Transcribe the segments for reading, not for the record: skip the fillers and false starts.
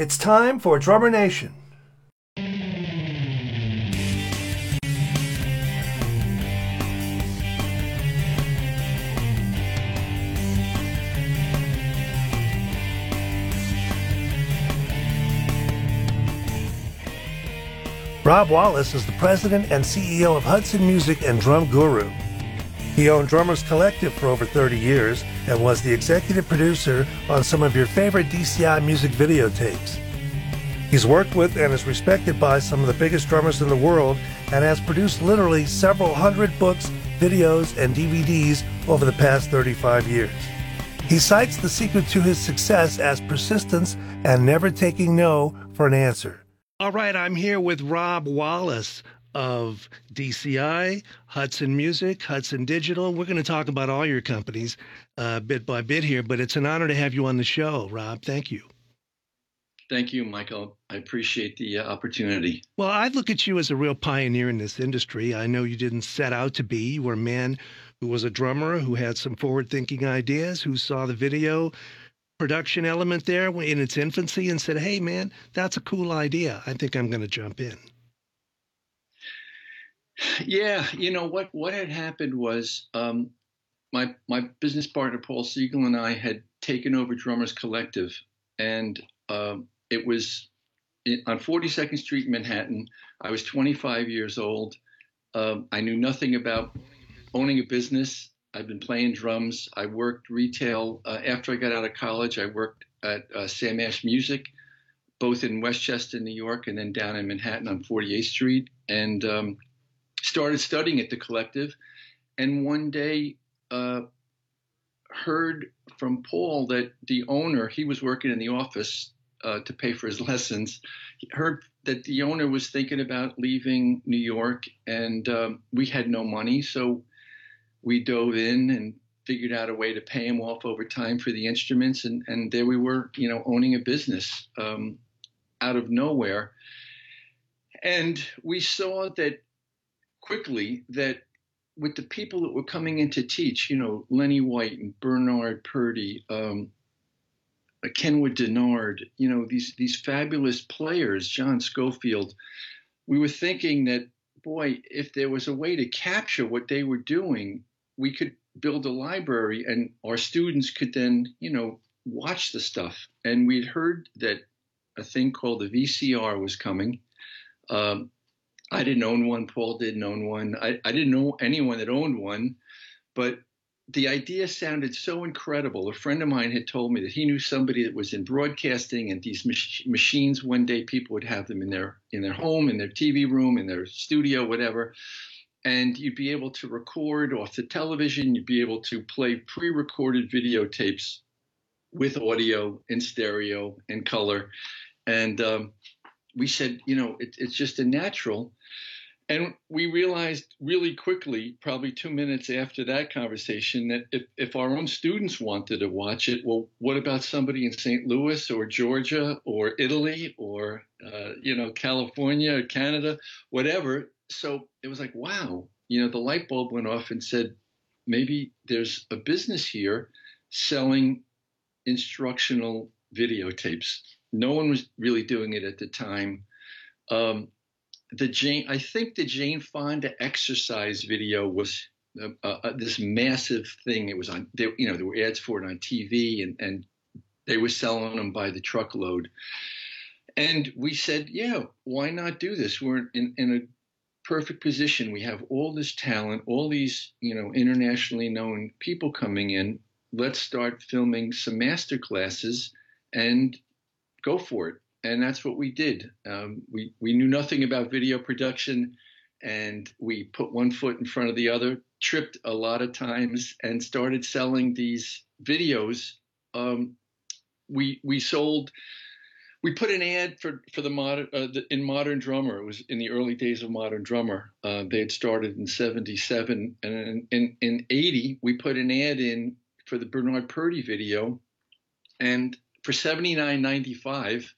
It's time for Drummer Nation. Rob Wallace is the president and CEO of Hudson Music and Drum Guru. He owned Drummer's Collective for over 30 years and was the executive producer on some of your favorite DCI music videotapes. He's worked with and is respected by some of the biggest drummers in the world and has produced literally several hundred books, videos, and DVDs over the past 35 years. He cites the secret to his success as persistence and never taking no for an answer. All right, I'm here with Rob Wallace of DCI, Hudson Music, Hudson Digital. We're going to talk about all your companies bit by bit here, but it's an honor to have you on the show, Rob. Thank you. Thank you, Michael. I appreciate the opportunity. Well, I look at you as a real pioneer in this industry. I know you didn't set out to be. You were a man who was a drummer, who had some forward-thinking ideas, who saw the video production element there in its infancy and said, hey, man, that's a cool idea. I think I'm going to jump in. Yeah, you know, what had happened was my business partner, Paul Siegel, and I had taken over Drummer's Collective, and it was on 42nd Street, Manhattan. I was 25 years old. I knew nothing about owning a business. I'd been playing drums. I worked retail. After I got out of college, I worked at Sam Ash Music, both in Westchester, New York, and then down in Manhattan on 48th Street, and started studying at the Collective, and one day heard from Paul that the owner, he was working in the office to pay for his lessons, he heard that the owner was thinking about leaving New York, and we had no money, so we dove in and figured out a way to pay him off over time for the instruments, and there we were, you know, owning a business out of nowhere. And we saw that quickly that with the people that were coming in to teach, you know, Lenny White and Bernard Purdie, Kenwood Denard, you know, these fabulous players, John Scofield, we were thinking that, boy, if there was a way to capture what they were doing, we could build a library and our students could then, you know, watch the stuff. And we'd heard that a thing called the VCR was coming. I didn't own one. Paul didn't own one. I didn't know anyone that owned one, but the idea sounded so incredible. A friend of mine had told me that he knew somebody that was in broadcasting, and these machines one day people would have them in their home, in their TV room, in their studio, whatever. And you'd be able to record off the television. You'd be able to play pre-recorded videotapes with audio and stereo and color. And we said, you know, it's just a natural. And we realized really quickly, probably 2 minutes after that conversation, that if our own students wanted to watch it, well, what about somebody in St. Louis or Georgia or Italy or, you know, California or Canada, whatever. So it was like, wow, you know, the light bulb went off and said, maybe there's a business here selling instructional videotapes. No one was really doing it at the time. I think the Jane Fonda exercise video was this massive thing. It was on, you know, there were ads for it on TV, and they were selling them by the truckload. And we said, yeah, why not do this? We're in a perfect position. We have all this talent, all these, you know, internationally known people coming in. Let's start filming some master classes and go for it. And that's what we did. We knew nothing about video production, and we put one foot in front of the other, tripped a lot of times, and started selling these videos. We put an ad for the in Modern Drummer. It was in the early days of Modern Drummer. They had started in 77, and in 80, we put an ad in for the Bernard Purdie video, and for $79.95,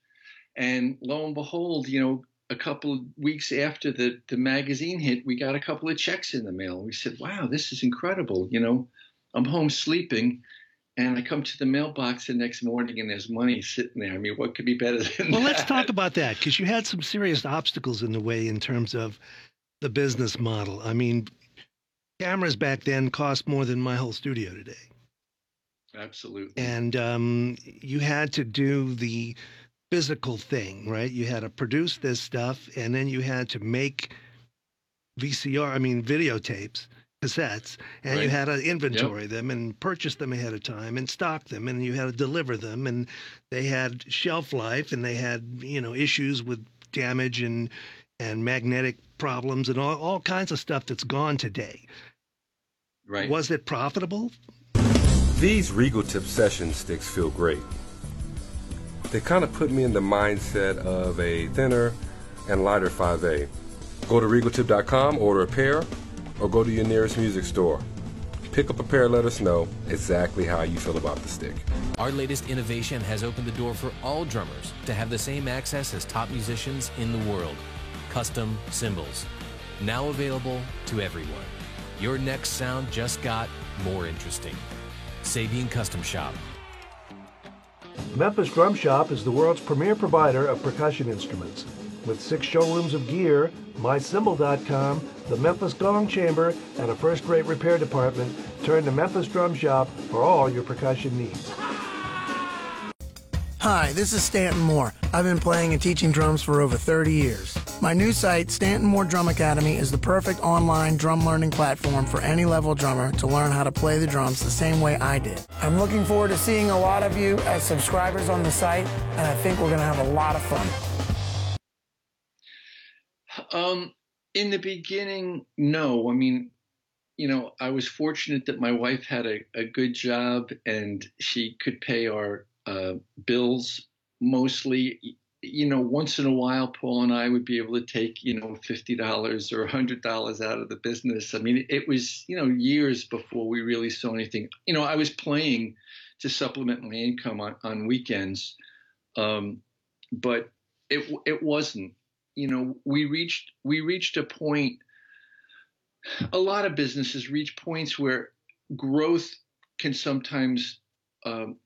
and lo and behold, you know, a couple of weeks after the magazine hit, we got a couple of checks in the mail. We said, wow, this is incredible. You know, I'm home sleeping And I come to the mailbox the next morning and there's money sitting there. I mean, what could be better than that? Well, let's talk about that, because you had some serious obstacles in the way in terms of the business model. I mean, cameras back then cost more than my whole studio today. Absolutely. And you had to do the physical thing, right? You had to produce this stuff, and then you had to make videotapes, cassettes, and right. You had to inventory them and purchase them ahead of time and stock them, and you had to deliver them, and they had shelf life, and they had, you know, issues with damage and magnetic problems and all kinds of stuff that's gone today. Right. Was it profitable? These Regal Tip session sticks feel great. They kind of put me in the mindset of a thinner and lighter 5A. Go to regaltip.com, order a pair, or go to your nearest music store. Pick up a pair, let us know exactly how you feel about the stick. Our latest innovation has opened the door for all drummers to have the same access as top musicians in the world. Custom cymbals. Now available to everyone. Your next sound just got more interesting. Sabian Custom Shop. Memphis Drum Shop is the world's premier provider of percussion instruments. With 6 showrooms of gear, mycymbal.com, the Memphis Gong Chamber, and a first-rate repair department, turn to Memphis Drum Shop for all your percussion needs. Hi, this is Stanton Moore. I've been playing and teaching drums for over 30 years. My new site, Stanton Moore Drum Academy, is the perfect online drum learning platform for any level drummer to learn how to play the drums the same way I did. I'm looking forward to seeing a lot of you as subscribers on the site, and I think we're going to have a lot of fun. In the beginning, no. I mean, you know, I was fortunate that my wife had a good job, and she could pay our bills mostly. You know, once in a while, Paul and I would be able to take, you know, $50 or $100 out of the business. I mean, it was, you know, years before we really saw anything. You know, I was playing to supplement my income on weekends, but it wasn't. You know, we reached a point. A lot of businesses reach points where growth can sometimes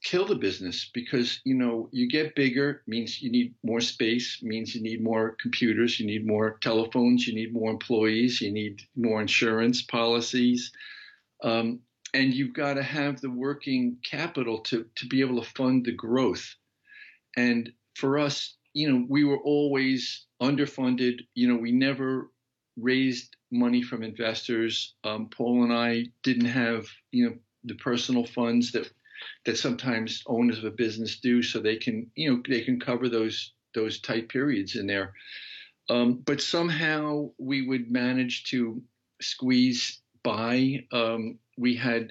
kill the business, because, you know, you get bigger, means you need more space, means you need more computers, you need more telephones, you need more employees, you need more insurance policies, and you've got to have the working capital to be able to fund the growth. And for us, you know, we were always underfunded. You know, we never raised money from investors. Paul and I didn't have, you know, the personal funds that sometimes owners of a business do, so they can, you know, they can cover those tight periods in there. But somehow we would manage to squeeze by. We had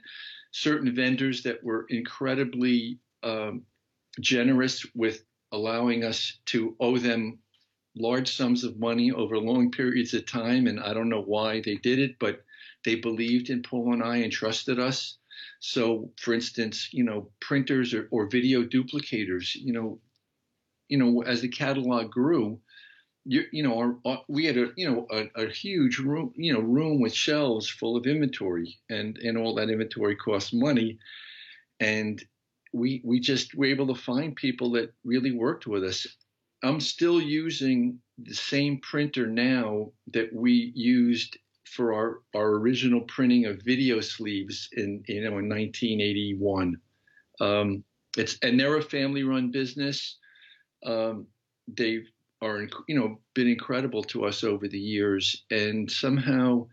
certain vendors that were incredibly generous with allowing us to owe them large sums of money over long periods of time. And I don't know why they did it, but they believed in Paul and I and trusted us. So, for instance, you know, printers or video duplicators, you know, as the catalog grew, we had a huge room, you know, with shelves full of inventory, and all that inventory costs money. And we just were able to find people that really worked with us. I'm still using the same printer now that we used for our original printing of video sleeves in 1981. And they're a family-run business. They are, you know, been incredible to us over the years. And somehow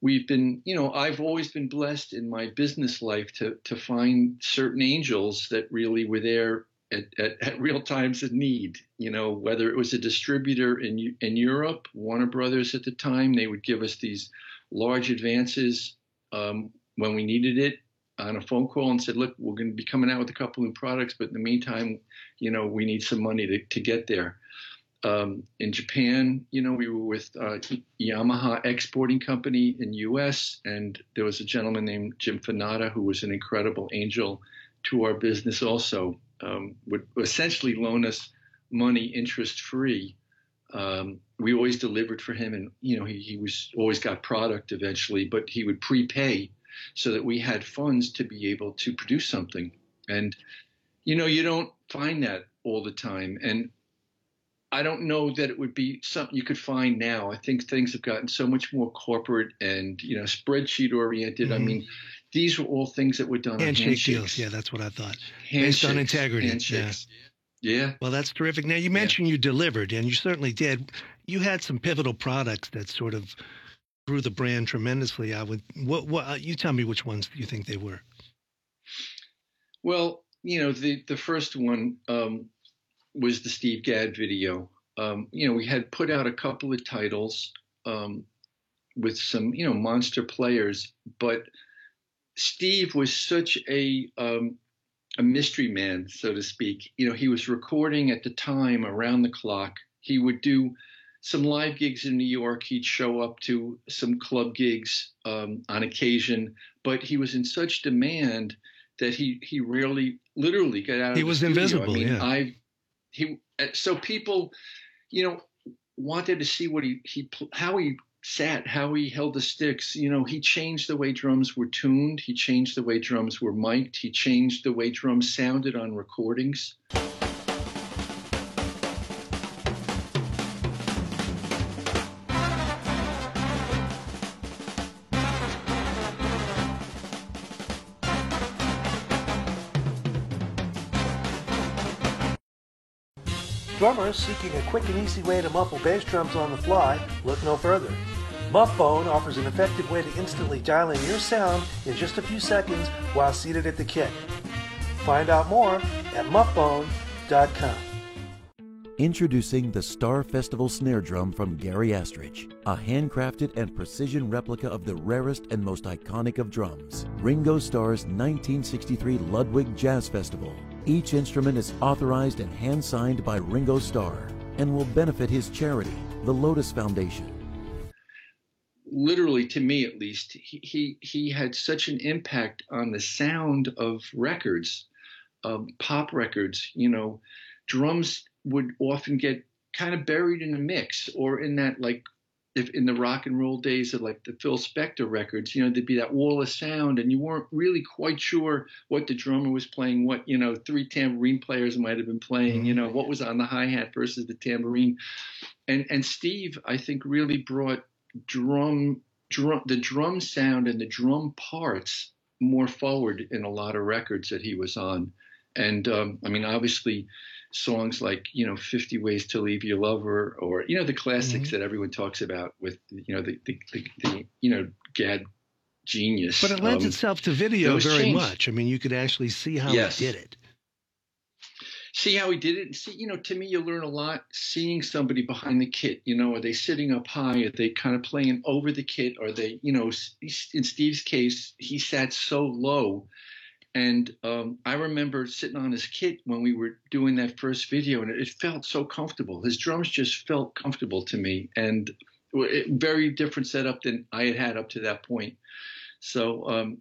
we've been, you know, I've always been blessed in my business life to find certain angels that really were there at real times of need. You know, whether it was a distributor in Europe, Warner Brothers at the time, they would give us these large advances when we needed it on a phone call and said, look, we're going to be coming out with a couple new products, but in the meantime, you know, we need some money to get there. In Japan, you know, we were with Yamaha Exporting Company in the U.S., and there was a gentleman named Jim Fanata who was an incredible angel to our business also. Would essentially loan us money interest-free. We always delivered for him, and, you know, he always got product eventually, but he would prepay so that we had funds to be able to produce something. And, you know, you don't find that all the time. And I don't know that it would be something you could find now. I think things have gotten so much more corporate and, you know, spreadsheet oriented. I mean, these were all things that were done. Handshake deals. Yeah, that's what I thought. Based on integrity. Handshakes. Yeah. Well, that's terrific. Now, you mentioned you delivered, and you certainly did. You had some pivotal products that sort of grew the brand tremendously. What you tell me which ones you think they were. Well, you know, the first one was the Steve Gadd video. You know, we had put out a couple of titles with some, you know, monster players, but Steve was such a mystery man, so to speak. You know, he was recording at the time around the clock. He would do some live gigs in New York. He'd show up to some club gigs on occasion, but he was in such demand that he rarely, literally got out of the studio. He was invisible. I mean, yeah. So people, you know, wanted to see what how he sat, how he held the sticks. You know, he changed the way drums were tuned. He changed the way drums were mic'd. He changed the way drums sounded on recordings. Drummers seeking a quick and easy way to muffle bass drums on the fly, look no further. Muffbone offers an effective way to instantly dial in your sound in just a few seconds while seated at the kit. Find out more at muffbone.com. Introducing the Star Festival Snare Drum from Gary Astridge, a handcrafted and precision replica of the rarest and most iconic of drums, Ringo Starr's 1963 Ludwig Jazz Festival. Each instrument is authorized and hand-signed by Ringo Starr and will benefit his charity, the Lotus Foundation. Literally, to me at least, he had such an impact on the sound of records, pop records. You know, drums would often get kind of buried in the mix, or in that, like, if in the rock and roll days of like the Phil Spector records, you know, there'd be that wall of sound and you weren't really quite sure what the drummer was playing, what, you know, three tambourine players might have been playing, you know, what was on the hi-hat versus the tambourine. And Steve, I think, really brought the drum sound and the drum parts more forward in a lot of records that he was on. And, I mean, obviously, songs like, you know, 50 Ways to Leave Your Lover, or, you know, the classics that everyone talks about with, you know, the you know, Gadd genius. But it lends itself to video very much. I mean, you could actually see how he did it. See how he did it. And see, you know, to me, you learn a lot seeing somebody behind the kit. You know, are they sitting up high? Are they kind of playing over the kit? Are they, you know, in Steve's case, he sat so low. And I remember sitting on his kit when we were doing that first video, and it felt so comfortable. His drums just felt comfortable to me, and a very different setup than I had up to that point. So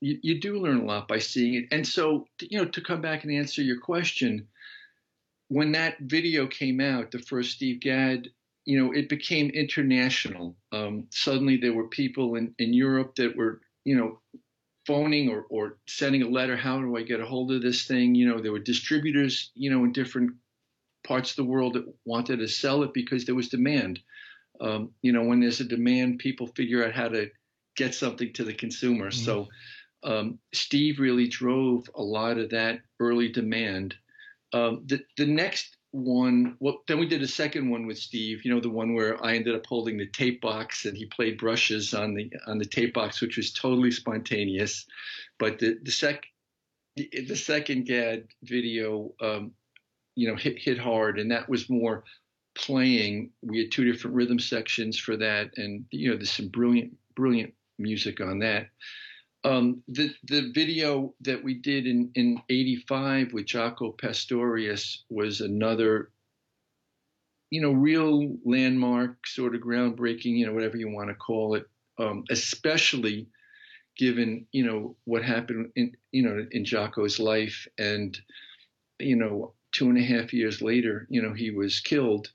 you do learn a lot by seeing it. And so, you know, to come back and answer your question, when that video came out, the first Steve Gadd, you know, it became international. Suddenly there were people in Europe that were, you know, phoning or sending a letter, how do I get a hold of this thing? You know, there were distributors, you know, in different parts of the world that wanted to sell it because there was demand. You know, when there's a demand, people figure out how to get something to the consumer. So Steve really drove a lot of that early demand. The next one, well, then we did a second one with Steve, you know, the one where I ended up holding the tape box and he played brushes on the tape box, which was totally spontaneous. But the second Gadd video, you know, hit hard, and that was more playing. We had two different rhythm sections for that, and, you know, there's some brilliant music on that. The video that we did in 85 with Jaco Pastorius was another, you know, real landmark, sort of groundbreaking, you know, whatever you want to call it, especially given, you know, what happened in Jaco's life. And, you know, 2.5 years later, you know, he was killed.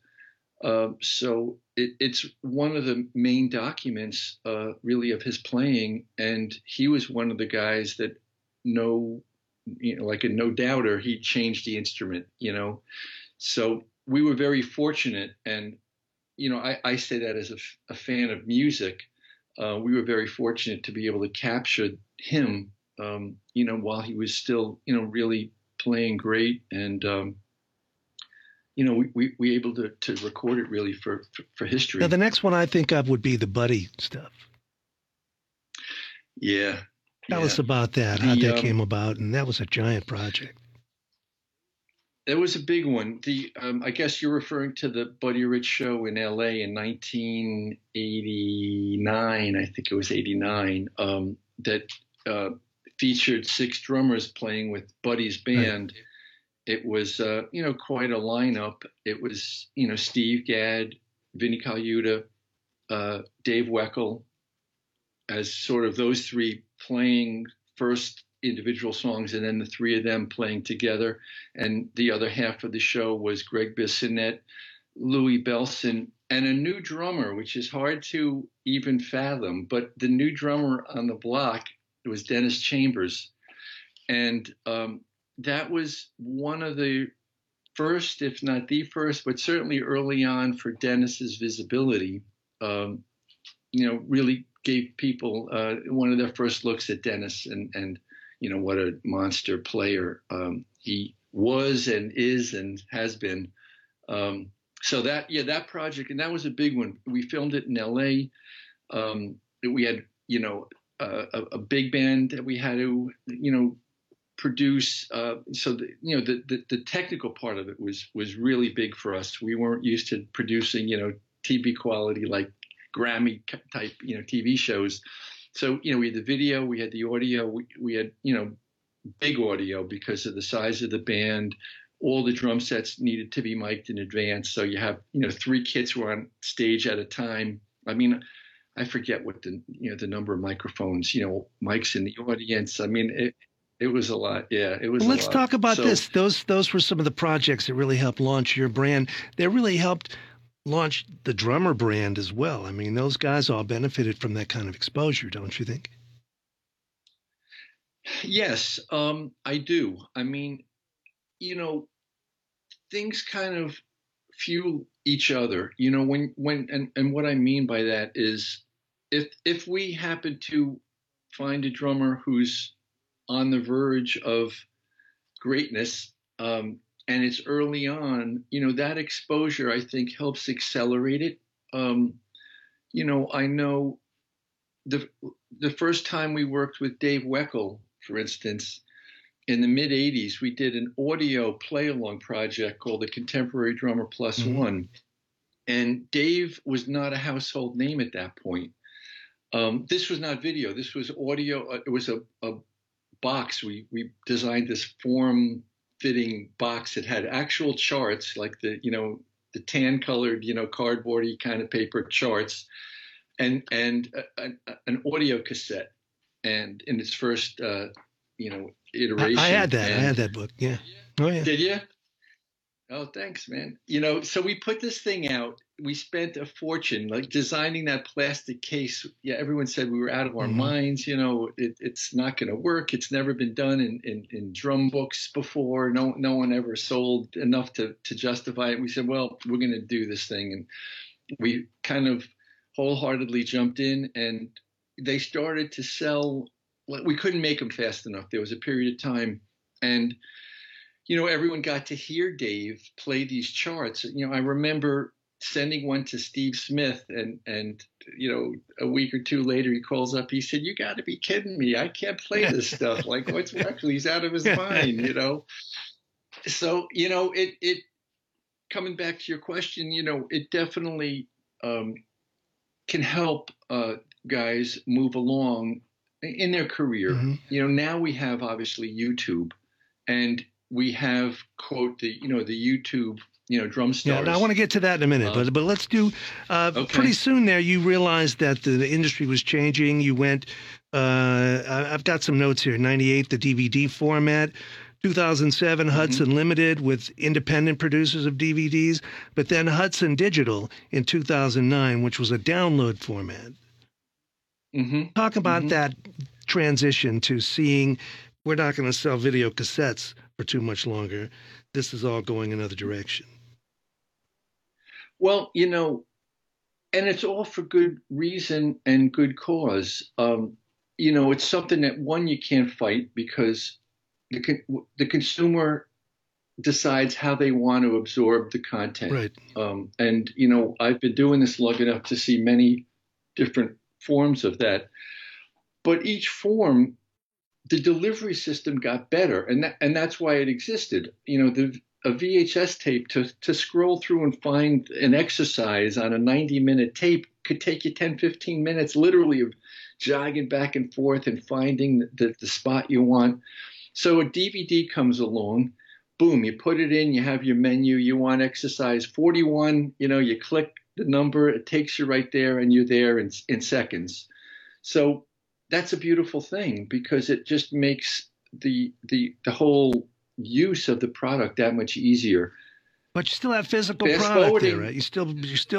So it's one of the main documents really of his playing. And he was one of the guys that like a no doubter, he changed the instrument, So we were very fortunate. And, I say that as a fan of music. We were very fortunate to be able to capture him, while he was still, really playing great. And, we were able to record it really for history. Now, the next one I think of would be the Buddy stuff. Yeah. Tell us about that, how that came about. And that was a giant project. It was a big one. I guess you're referring to the Buddy Rich show in L.A. in 1989. I think it was 89. That featured six drummers playing with Buddy's band. Right. It was, quite a lineup. It was, Steve Gadd, Vinnie Colaiuta, Dave Weckl, as sort of those three playing first individual songs, and then the three of them playing together. And the other half of the show was Greg Bissonnette, Louis Belson, and a new drummer, which is hard to even fathom. But the new drummer on the block was Dennis Chambers. And that was one of the first, if not the first, but certainly early on for Dennis's visibility, really gave people one of their first looks at Dennis and what a monster player he was and is and has been. So that project, and that was a big one. We filmed it in L.A. We had, a big band that we had to, produce. So, the technical part of it was really big for us. We weren't used to producing, TV quality, like Grammy type, TV shows. So, we had the video, we had the audio, we had, big audio because of the size of the band. All the drum sets needed to be mic'd in advance. So you have, three kits were on stage at a time. I mean, I forget what the, the number of microphones, mics in the audience. I mean, it was a lot. Yeah, it was a lot. Let's talk about this. Those were some of the projects that really helped launch your brand. They really helped launch the drummer brand as well. I mean, those guys all benefited from that kind of exposure, don't you think? Yes, I do. I mean, things kind of fuel each other. When what I mean by that is if we happen to find a drummer who's on the verge of greatness, and it's early on, that exposure, I think, helps accelerate it. I know the first time we worked with Dave Weckl, for instance, in the mid-'80s, we did an audio play-along project called the Contemporary Drummer Plus One. And Dave was not a household name at that point. This was not video. This was audio. It was a box. We designed this form fitting box. It had actual charts, like the tan colored, cardboardy kind of paper charts, and an audio cassette, and in its first, iteration. I had that. I had that book. Yeah. Oh yeah. Did you? Oh, thanks, man. So we put this thing out. We spent a fortune, like designing that plastic case. Yeah, everyone said we were out of our minds. It's not going to work. It's never been done in drum books before. No one ever sold enough to justify it. We said, well, we're going to do this thing, and we kind of wholeheartedly jumped in, and they started to sell. We couldn't make them fast enough. There was a period of time, and everyone got to hear Dave play these charts. I remember sending one to Steve Smith, and a week or two later, he calls up. He said, "You got to be kidding me! I can't play this stuff. Like, what's Weckl? He's out of his mind." So it coming back to your question, it definitely can help guys move along in their career. Now we have obviously YouTube, and we have, quote, the YouTube, drum stars. Yeah, and I want to get to that in a minute, but let's do, okay. Pretty soon there you realized that the industry was changing. You went, I've got some notes here, 98, the DVD format, 2007 Hudson Limited with independent producers of DVDs, but then Hudson Digital in 2009, which was a download format. Talk about that transition to seeing, we're not going to sell video cassettes for too much longer. This is all going another direction. Well, you know, and it's all for good reason and good cause. You know, it's something that, one, you can't fight because the consumer decides how they want to absorb the content. Right. And, you know, I've been doing this long enough to see many different forms of that. But each form, the delivery system got better, and that's why it existed. You know, a VHS tape, to scroll through and find an exercise on a 90-minute tape could take you 10, 15 minutes literally of jogging back and forth and finding the spot you want. So a DVD comes along, boom, you put it in, you have your menu, you want exercise 41, you know, you click the number, it takes you right there, and you're there in seconds. So that's a beautiful thing because it just makes the whole use of the product that much easier. But you still have physical product there, right? You're still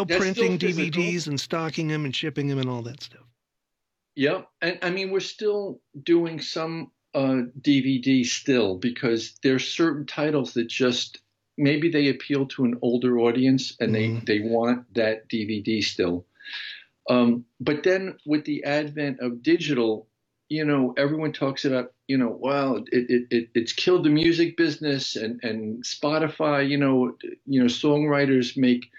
printing DVDs and stocking them and shipping them and all that stuff. Yep. And I mean, we're still doing some DVD still because there are certain titles that just maybe they appeal to an older audience and they want that DVD still. But then with the advent of digital, you know, everyone talks about, you know, wow, it's killed the music business and Spotify, you know, songwriters make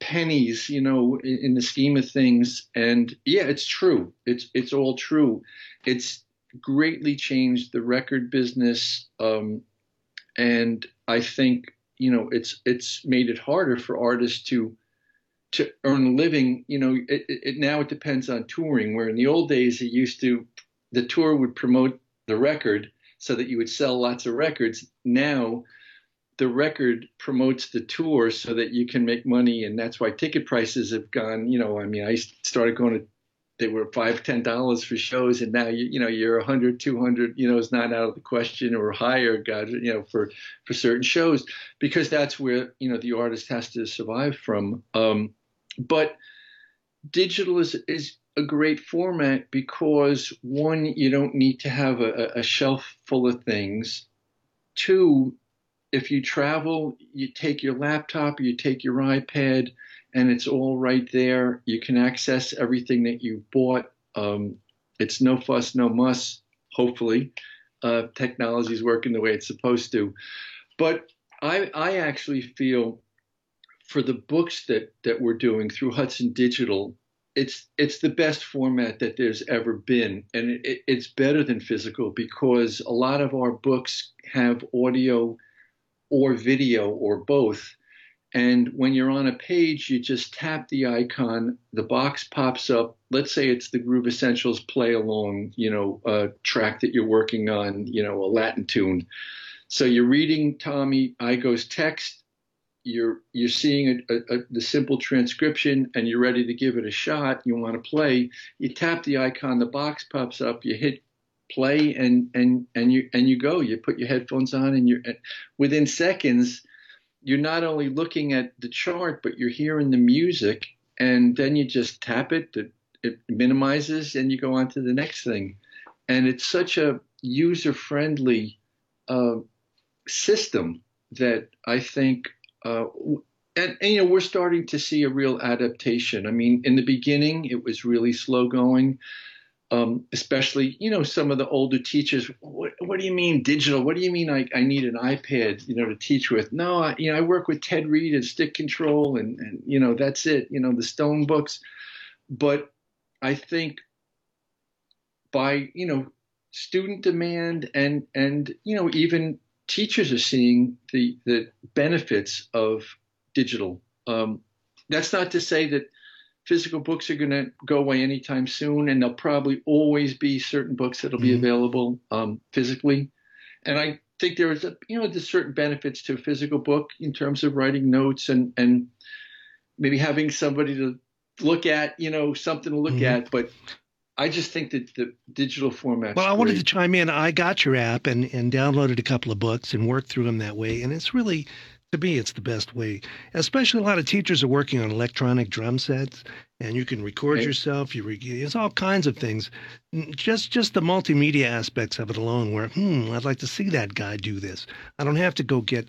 pennies, you know, in the scheme of things. And yeah, it's true. It's all true. It's greatly changed the record business. And I think, you know, it's made it harder for artists to earn a living. You know, now it depends on touring, where in the old days it used to, the tour would promote the record so that you would sell lots of records. Now the record promotes the tour so that you can make money. And that's why ticket prices have gone, you know, I mean, I started going to, they were $5, $10 for shows. And now, you know, you're 100, 200, you know, it's not out of the question, or higher, God, you know, for certain shows, because that's where, you know, the artist has to survive from. But digital is a great format because, one, you don't need to have a shelf full of things. Two, if you travel, you take your laptop, you take your iPad, and it's all right there. You can access everything that you bought. It's no fuss, no muss, hopefully. Technology's working the way it's supposed to. But I actually feel for the books that we're doing through Hudson Digital, it's the best format that there's ever been. And it's better than physical because a lot of our books have audio or video or both. And when you're on a page, you just tap the icon, the box pops up. Let's say it's the Groove Essentials play along, you know, a track that you're working on, you know, a Latin tune. So you're reading Tommy Igo's text. You're seeing the simple transcription, and you're ready to give it a shot. You want to play. You tap the icon, the box pops up. You hit play, and you go. You put your headphones on, and you're within seconds. You're not only looking at the chart, but you're hearing the music, and then you just tap it. It minimizes, and you go on to the next thing. And it's such a user-friendly system that I think. And, you know, we're starting to see a real adaptation. I mean, in the beginning, it was really slow going, especially, you know, some of the older teachers. What do you mean digital? What do you mean I need an iPad, you know, to teach with? No, I work with Ted Reed and Stick Control and, you know, that's it, you know, the Stone books. But I think by, you know, student demand and you know, even teachers are seeing the benefits of digital. That's not to say that physical books are going to go away anytime soon, and there'll probably always be certain books that'll be available physically. And I think there is, you know, there's certain benefits to a physical book in terms of writing notes and maybe having somebody to look at, you know, something to look at. But I just think that the digital format. Well, I wanted to chime in. I got your app and downloaded a couple of books and worked through them that way. And it's really, to me, it's the best way. Especially a lot of teachers are working on electronic drum sets, and you can record yourself. It's all kinds of things. Just the multimedia aspects of it alone where, I'd like to see that guy do this. I don't have to go get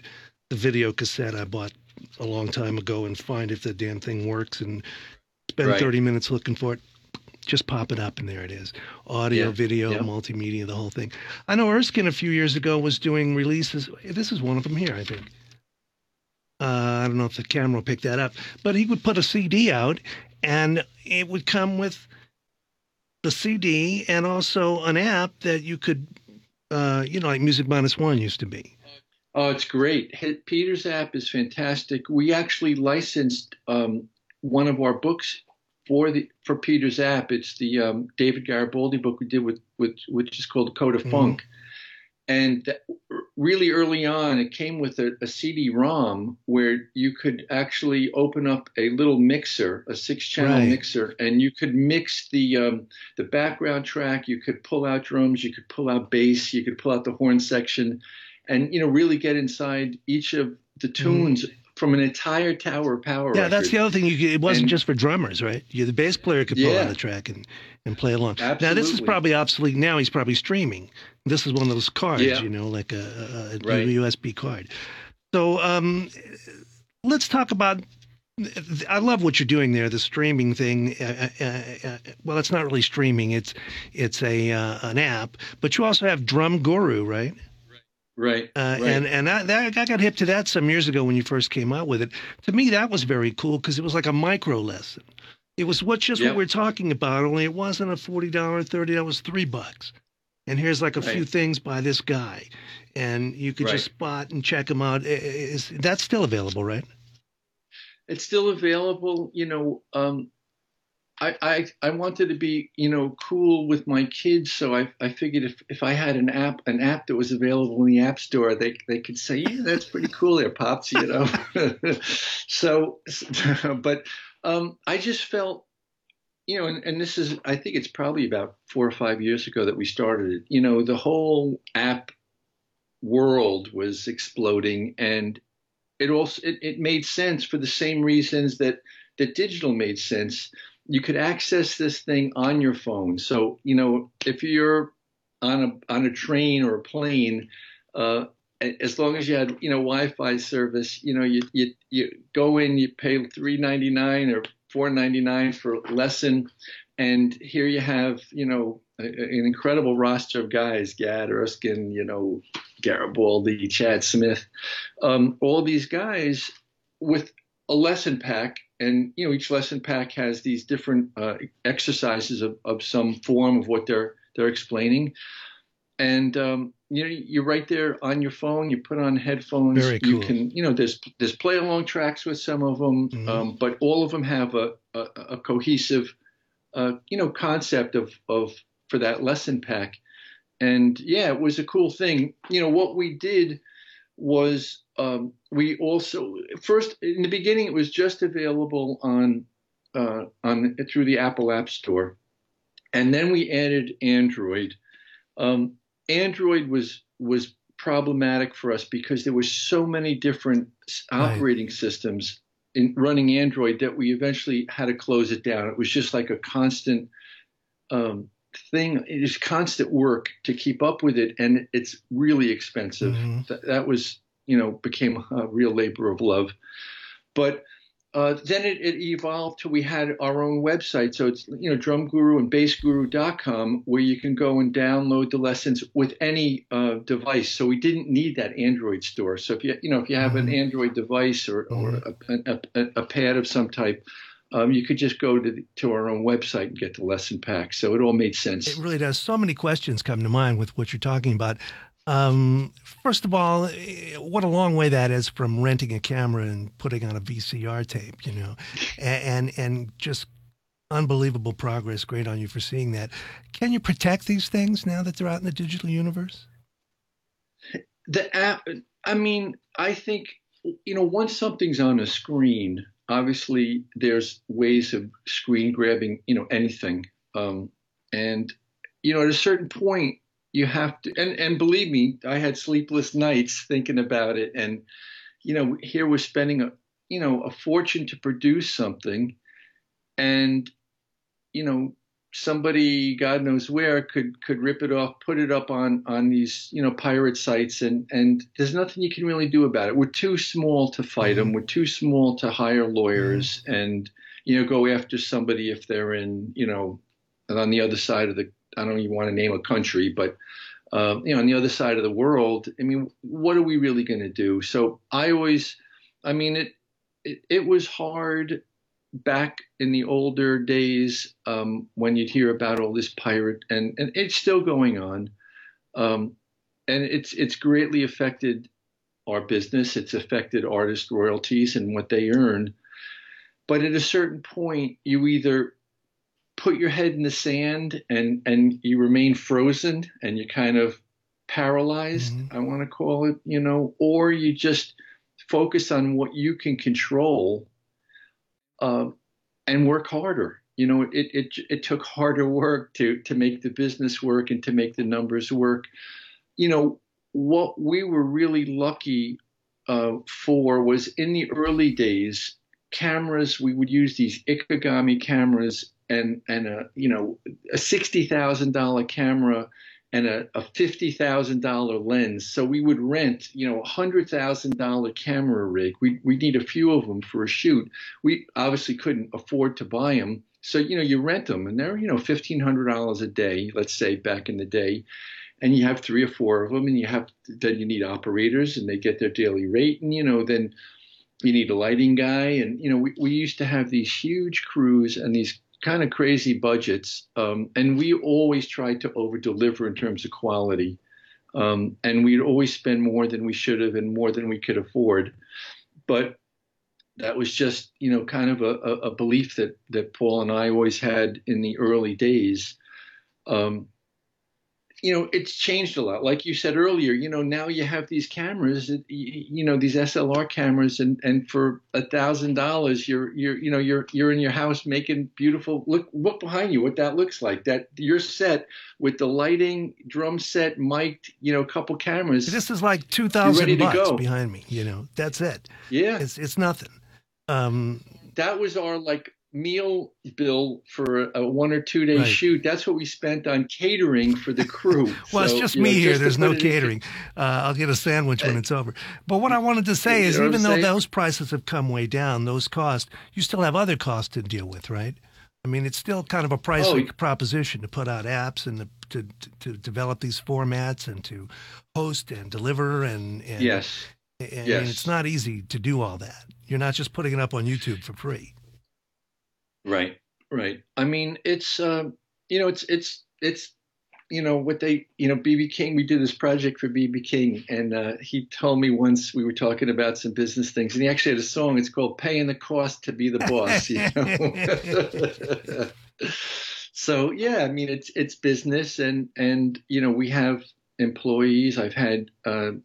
the video cassette I bought a long time ago and find if the damn thing works and spend 30 minutes looking for it. Just pop it up and there it is. Audio, video, multimedia, the whole thing. I know Erskine a few years ago was doing releases. This is one of them here, I think. I don't know if the camera will pick that up. But he would put a CD out and it would come with the CD and also an app that you could, like Music Minus One used to be. Oh, it's great. Peter's app is fantastic. We actually licensed one of our books for Peter's app. It's the David Garibaldi book we did which is called Code of Funk. And really early on, it came with a CD-ROM where you could actually open up a little mixer, a six-channel mixer, and you could mix the background track. You could pull out drums, you could pull out bass, you could pull out the horn section, and really get inside each of the tunes from an entire Tower of Power record. That's the other thing. It wasn't just for drummers, right? The bass player could pull on the track and play along. Absolutely. Now, this is probably obsolete. Now he's probably streaming. This is one of those cards, like a USB card. So let's talk about – I love what you're doing there, the streaming thing. Well, it's not really streaming. It's an app. But you also have Drum Guru, right? Right, right. And I got hip to that some years ago when you first came out with it. To me, that was very cool because it was like a micro lesson. It was what we're talking about, only it wasn't a $40, $30, it was $3. And here's like a few things by this guy. And you could just spot and check them out. That's still available, right? It's still available. I wanted to be, cool with my kids. So I figured if I had an app that was available in the App Store, they could say, yeah, that's pretty cool there, Pops, But I just felt, and this is, I think it's probably about 4 or 5 years ago that we started it. The whole app world was exploding, and it also, it made sense for the same reasons that digital made sense. You could access this thing on your phone. So, if you're on a train or a plane, as long as you had, Wi-Fi service, you go in, you pay $3.99 or $4.99 for a lesson. And here you have, an incredible roster of guys, Gadd, Erskine, Garibaldi, Chad Smith, all these guys with a lesson pack. And, each lesson pack has these different exercises of some form of what they're explaining. And, you're right there on your phone. You put on headphones. Very cool. You can, there's play-along tracks with some of them, but all of them have a cohesive, concept for that lesson pack. And, it was a cool thing. What we did was we also first in the beginning it was just available on through the Apple App Store, and then we added Android. Android was problematic for us because there were so many different operating systems running Android that we eventually had to close it down. It was just like a constant thing. It is constant work to keep up with it, and it's really expensive. That was became a real labor of love, but then it evolved till we had our own website. So it's Drum Guru and bassguru.com, where you can go and download the lessons with any device. So we didn't need that Android store. So if you have an Android device or a pad of some type, you could just go to our own website and get the lesson pack. So it all made sense. It really does. So many questions come to mind with what you're talking about. First of all, what a long way that is from renting a camera and putting on a VCR tape, and just unbelievable progress. Great on you for seeing that. Can you protect these things now that they're out in the digital universe? The app, I think, once something's on a screen, obviously there's ways of screen grabbing, anything. And, you know, at a certain point, you have to, and believe me, I had sleepless nights thinking about it. And, you know, here we're spending a, you know, a fortune to produce something, and, you know, somebody, God knows where, could rip it off, put it up on these, you know, pirate sites, and there's nothing you can really do about it. We're too small to fight them. We're too small to hire lawyers and, you know, go after somebody if they're in, you know, on the other side of the, I don't even want to name a country, but, you know, on the other side of the world. I mean, what are we really going to do? So I always, I mean, it was hard back in the older days, when you'd hear about all this pirate, and it's still going on. And it's greatly affected our business. It's affected artist royalties and what they earn. But at a certain point, you either put your head in the sand and you remain frozen and you're kind of paralyzed, I want to call it, you know, or you just focus on what you can control, and work harder. You know, it took harder work to make the business work and to make the numbers work. You know, what we were really lucky for was in the early days, cameras, we would use these Ikigami cameras and a, you know, a $60,000 camera and a $50,000 lens. So we would rent, you know, a $100,000 camera rig. We'd need a few of them for a shoot. We obviously couldn't afford to buy them. So, you know, you rent them, and they're, you know, $1,500 a day, let's say, back in the day. And you have three or four of them, and you have, then you need operators, and they get their daily rate. And, you know, then you need a lighting guy. And, you know, we used to have these huge crews and these kind of crazy budgets, and we always tried to over deliver in terms of quality, and we'd always spend more than we should have and more than we could afford. But that was just, you know, kind of a belief that Paul and I always had in the early days. You know, it's changed a lot. Like you said earlier, you know, now you have these cameras, you know, these SLR cameras, and for $1,000, you're in your house making beautiful, look behind you, what that looks like. That you're set with the lighting, drum set, mic'd, you know, a couple cameras. This is like $2,000 behind me, you know, that's it. Yeah. It's nothing. That was our like meal bill for a 1 or 2 day shoot. That's what we spent on catering for the crew. Well, so, it's just me know, here. Just there's no catering. I'll get a sandwich when it's over. But what I wanted to say is, even though those prices have come way down, those costs, you still have other costs to deal with, right? I mean, it's still kind of a pricey proposition to put out apps and to develop these formats and to host and deliver and yes. And yes. It's not easy to do all that. You're not just putting it up on YouTube for free. Right. I mean, it's, you know, it's, you know, what they, you know, BB King, we did this project for BB King, and he told me once, we were talking about some business things, and he actually had a song, it's called Paying the Cost to Be the Boss, you know? So, yeah, I mean, it's business, and, you know, we have employees. I've had kind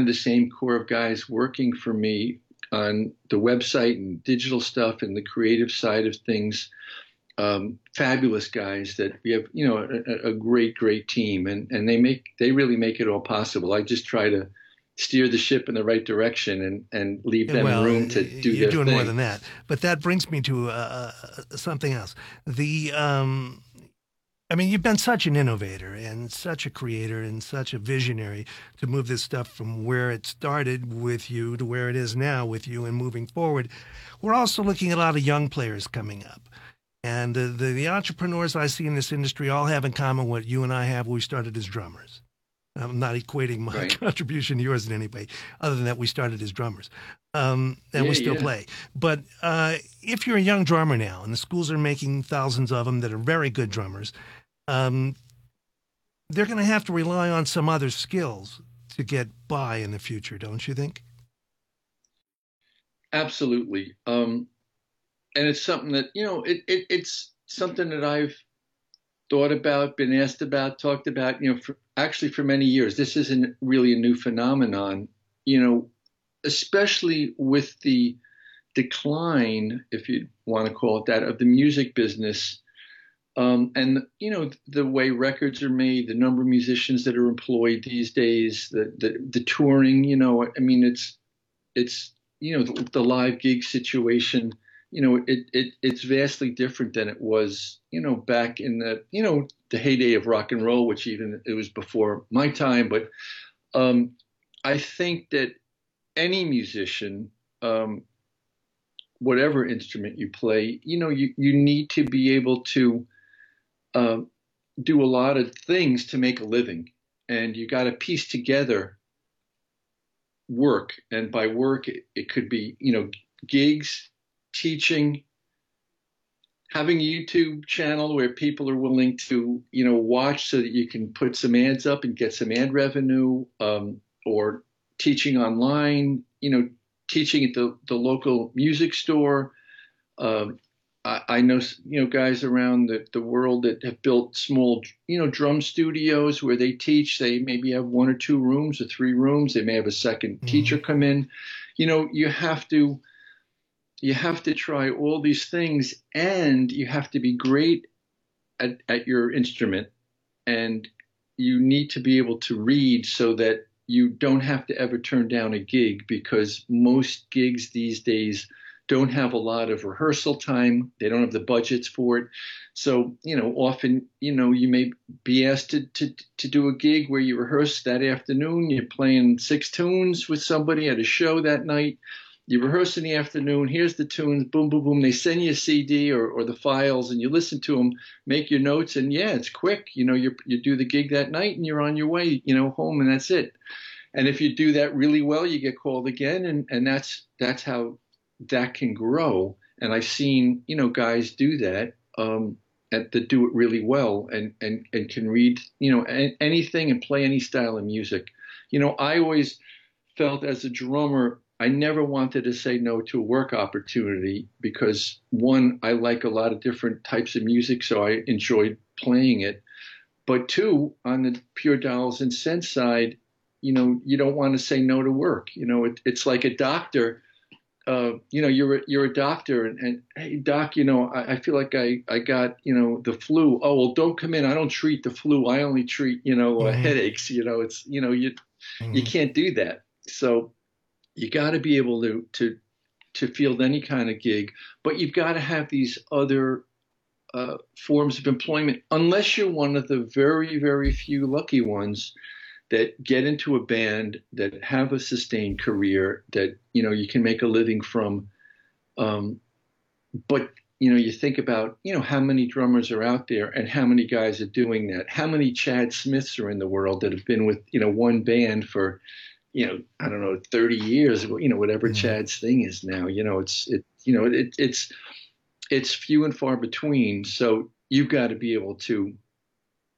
of the same core of guys working for me on the website and digital stuff and the creative side of things, fabulous guys that we have, you know, a great team, and they really make it all possible. I just try to steer the ship in the right direction and leave them room to do their thing. You're doing more than that, but that brings me to something else. I mean, you've been such an innovator and such a creator and such a visionary to move this stuff from where it started with you to where it is now with you and moving forward. We're also looking at a lot of young players coming up. And the entrepreneurs I see in this industry all have in common what you and I have when we started as drummers. I'm not equating my contribution to yours in any way, other than that we started as drummers, and we still play. But if you're a young drummer now, and the schools are making thousands of them that are very good drummers, they're going to have to rely on some other skills to get by in the future, don't you think? Absolutely. And it's something that, you know, it's something that I've thought about, been asked about, talked about, you know, for many years. This isn't really a new phenomenon, you know, especially with the decline, if you want to call it that, of the music business. And, you know, the way records are made, the number of musicians that are employed these days, the touring, you know, I mean, it's you know, the live gig situation, you know, it's vastly different than it was, you know, back in the, you know, the heyday of rock and roll, which even it was before my time. But I think that any musician, whatever instrument you play, you know, you need to be able to do a lot of things to make a living, and you got to piece together work. And by work, it could be, you know, gigs, teaching, having a YouTube channel where people are willing to, you know, watch so that you can put some ads up and get some ad revenue, or teaching online, you know, teaching at the local music store. I know, you know, guys around the world that have built small, you know, drum studios where they teach. They maybe have one or two rooms or three rooms. They may have a second teacher come in. You know, you have to try all these things, and you have to be great at your instrument, and you need to be able to read so that you don't have to ever turn down a gig, because most gigs these days don't have a lot of rehearsal time. They don't have the budgets for it. So, you know, often, you know, you may be asked to do a gig where you rehearse that afternoon. You're playing 6 tunes with somebody at a show that night. You rehearse in the afternoon. Here's the tunes. Boom, boom, boom. They send you a CD or the files, and you listen to them, make your notes, and yeah, it's quick. You know, you do the gig that night, and you're on your way, you know, home, and that's it. And if you do that really well, you get called again, and that's how that can grow. And I've seen, you know, guys do that, that do it really well, and can read, you know, anything and play any style of music. You know, I always felt as a drummer, I never wanted to say no to a work opportunity, because one, I like a lot of different types of music, so I enjoyed playing it. But two, on the pure dollars and cents side, you know, you don't want to say no to work. You know, it's like a doctor. You know, you're a doctor, and hey, doc, you know, I feel like I got, you know, the flu. Oh, well, don't come in. I don't treat the flu. I only treat, you know, headaches. You know, it's, you know, you can't do that. So you got to be able to field any kind of gig, but you've got to have these other forms of employment, unless you're one of the very, very few lucky ones that get into a band, that have a sustained career, that, you know, you can make a living from. But, you know, you think about, you know, how many drummers are out there and how many guys are doing that. How many Chad Smiths are in the world that have been with, you know, one band for, you know, I don't know, 30 years, you know, whatever Chad's thing is now, you know, it's few and far between. So you've got to be able to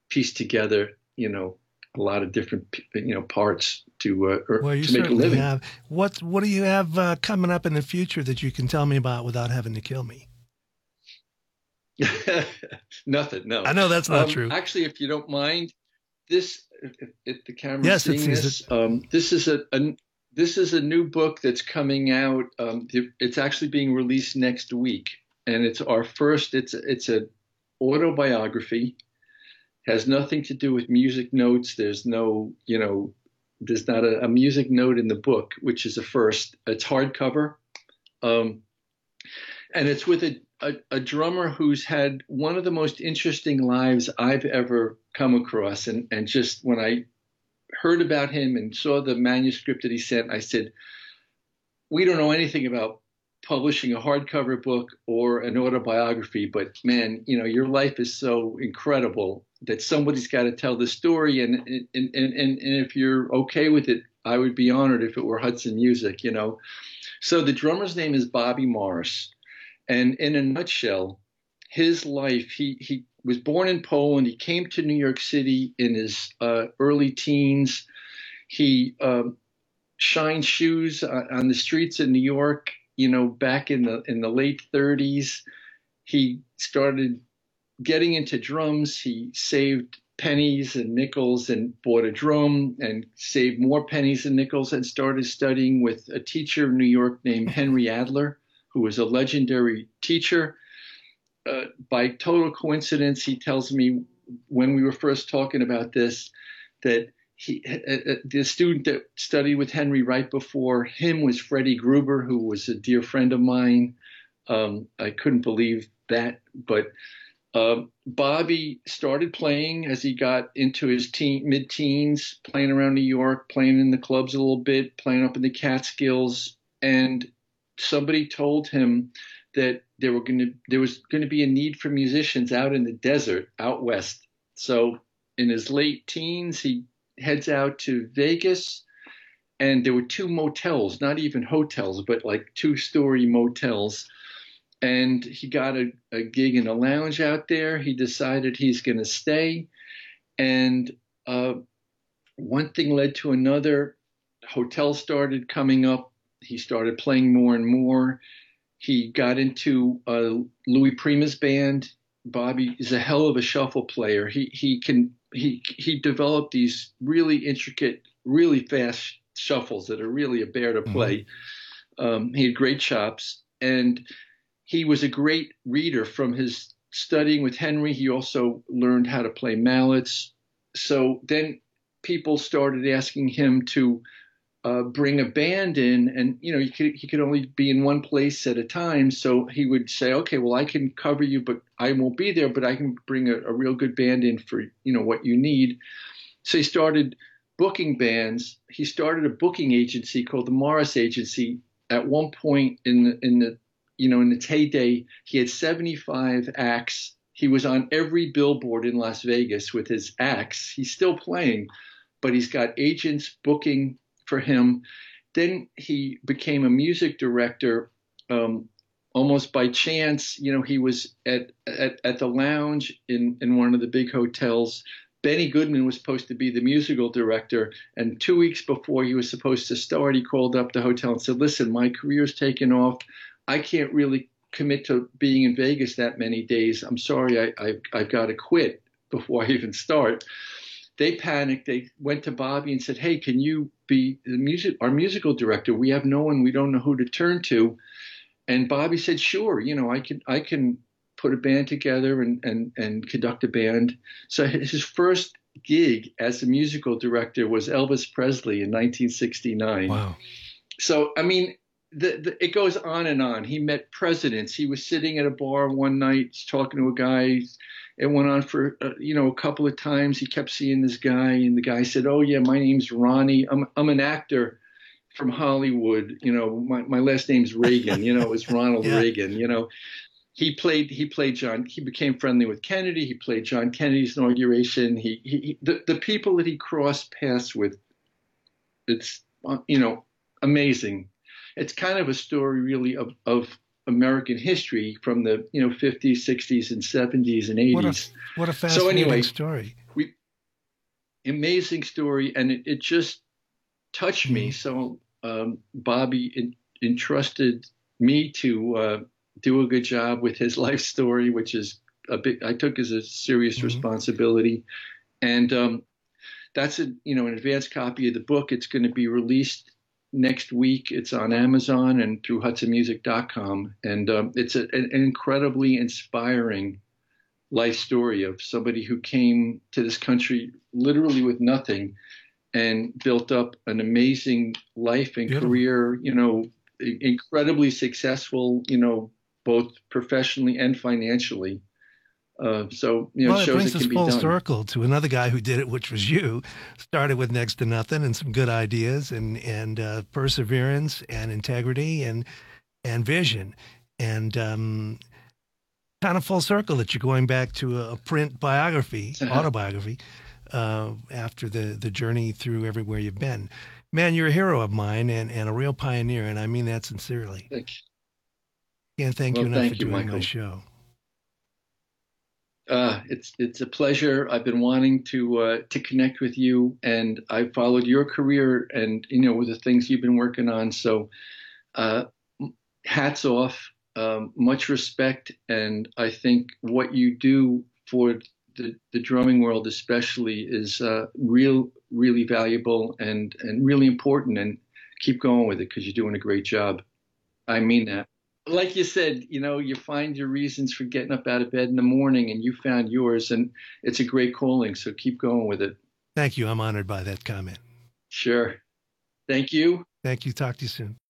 piece together, you know, a lot of different, you know, parts to make a living. Have. What do you have coming up in the future that you can tell me about without having to kill me? Nothing. No, I know that's not true. Actually, if you don't mind, this, if the camera's seeing this, this is a new book that's coming out. It's actually being released next week, and it's our first. It's an autobiography. Has nothing to do with music notes. There's no, you know, there's not a music note in the book, which is a first. It's hardcover, and it's with a drummer who's had one of the most interesting lives I've ever come across. And just when I heard about him and saw the manuscript that he sent, I said, we don't know anything about publishing a hardcover book or an autobiography, but man, you know, your life is so incredible that somebody's got to tell the story. And if you're okay with it, I would be honored if it were Hudson Music, you know. So the drummer's name is Bobby Morris. And in a nutshell, his life, he was born in Poland. He came to New York City in his early teens. He shined shoes on the streets of New York, you know, back in the late 30s. He started getting into drums. He saved pennies and nickels and bought a drum and saved more pennies and nickels and started studying with a teacher in New York named Henry Adler, who was a legendary teacher. by total coincidence, he tells me when we were first talking about this that he, the student that studied with Henry right before him was Freddie Gruber, who was a dear friend of mine. I couldn't believe that, but Bobby started playing as he got into his mid-teens, playing around New York, playing in the clubs a little bit, playing up in the Catskills, and somebody told him that there was going to be a need for musicians out in the desert, out west. So in his late teens, he heads out to Vegas, and there were two motels, not even hotels, but like two-story motels. And he got a gig in a lounge out there. He decided he's going to stay. And one thing led to another. Hotels started coming up. He started playing more and more. He got into Louis Prima's band. Bobby is a hell of a shuffle player. He developed these really intricate, really fast shuffles that are really a bear to play. Mm-hmm. He had great chops, and he was a great reader. From his studying with Henry, he also learned how to play mallets. So then people started asking him to bring a band in, and you know, he could only be in one place at a time. So he would say, okay, well, I can cover you, but I won't be there, but I can bring a real good band in for, you know, what you need. So he started booking bands. He started a booking agency called the Morris Agency. At one point in its heyday, he had 75 acts. He was on every billboard in Las Vegas with his acts. He's still playing, but he's got agents booking for him. Then he became a music director almost by chance. You know, he was at the lounge in one of the big hotels. Benny Goodman was supposed to be the musical director, and 2 weeks before he was supposed to start, he called up the hotel and said, listen, my career's taken off. I can't really commit to being in Vegas that many days. I'm sorry, I've got to quit before I even start. They panicked. They went to Bobby and said, hey, can you be our musical director? We have no one. We don't know who to turn to. And Bobby said, sure, you know, I can put a band together and conduct a band. So his first gig as a musical director was Elvis Presley in 1969. Wow. So, I mean, it goes on and on. He met presidents. He was sitting at a bar one night talking to a guy. It went on for, a couple of times. He kept seeing this guy, and the guy said, oh, yeah, my name's Ronnie. I'm an actor from Hollywood. You know, my last name's Reagan. You know, it's Ronald yeah. Reagan, you know. He became friendly with Kennedy. He played John Kennedy's inauguration. The people that he crossed paths with, it's, you know, amazing. It's kind of a story, really, of American history from the 50s, 60s, and 70s and 80s. What a fascinating story! Amazing story, and it just touched me. So Bobby entrusted me to do a good job with his life story, which is I took as a serious responsibility, and that's an advanced copy of the book. It's going to be released next week. It's on Amazon and through hudsonmusic.com. And it's an incredibly inspiring life story of somebody who came to this country literally with nothing and built up an amazing life and Beautiful. Career, you know, incredibly successful, you know, both professionally and financially. It shows it can be done. Well, it brings us full circle to another guy who did it, which was you. Started with next to nothing and some good ideas and perseverance and integrity and vision. And kind of full circle that you're going back to a print biography, autobiography, after the journey through everywhere you've been. Man, you're a hero of mine and a real pioneer, and I mean that sincerely. Thanks. Can't thank you enough for doing Michael. My show. It's a pleasure. I've been wanting to connect with you, and I followed your career and, you know, with the things you've been working on. So hats off, much respect. And I think what you do for the drumming world especially is really valuable and really important, and keep going with it because you're doing a great job. I mean that. like you said, you know, you find your reasons for getting up out of bed in the morning, and you found yours, and it's a great calling. So keep going with it. Thank you. I'm honored by that comment. Sure. Thank you. Thank you. Talk to you soon.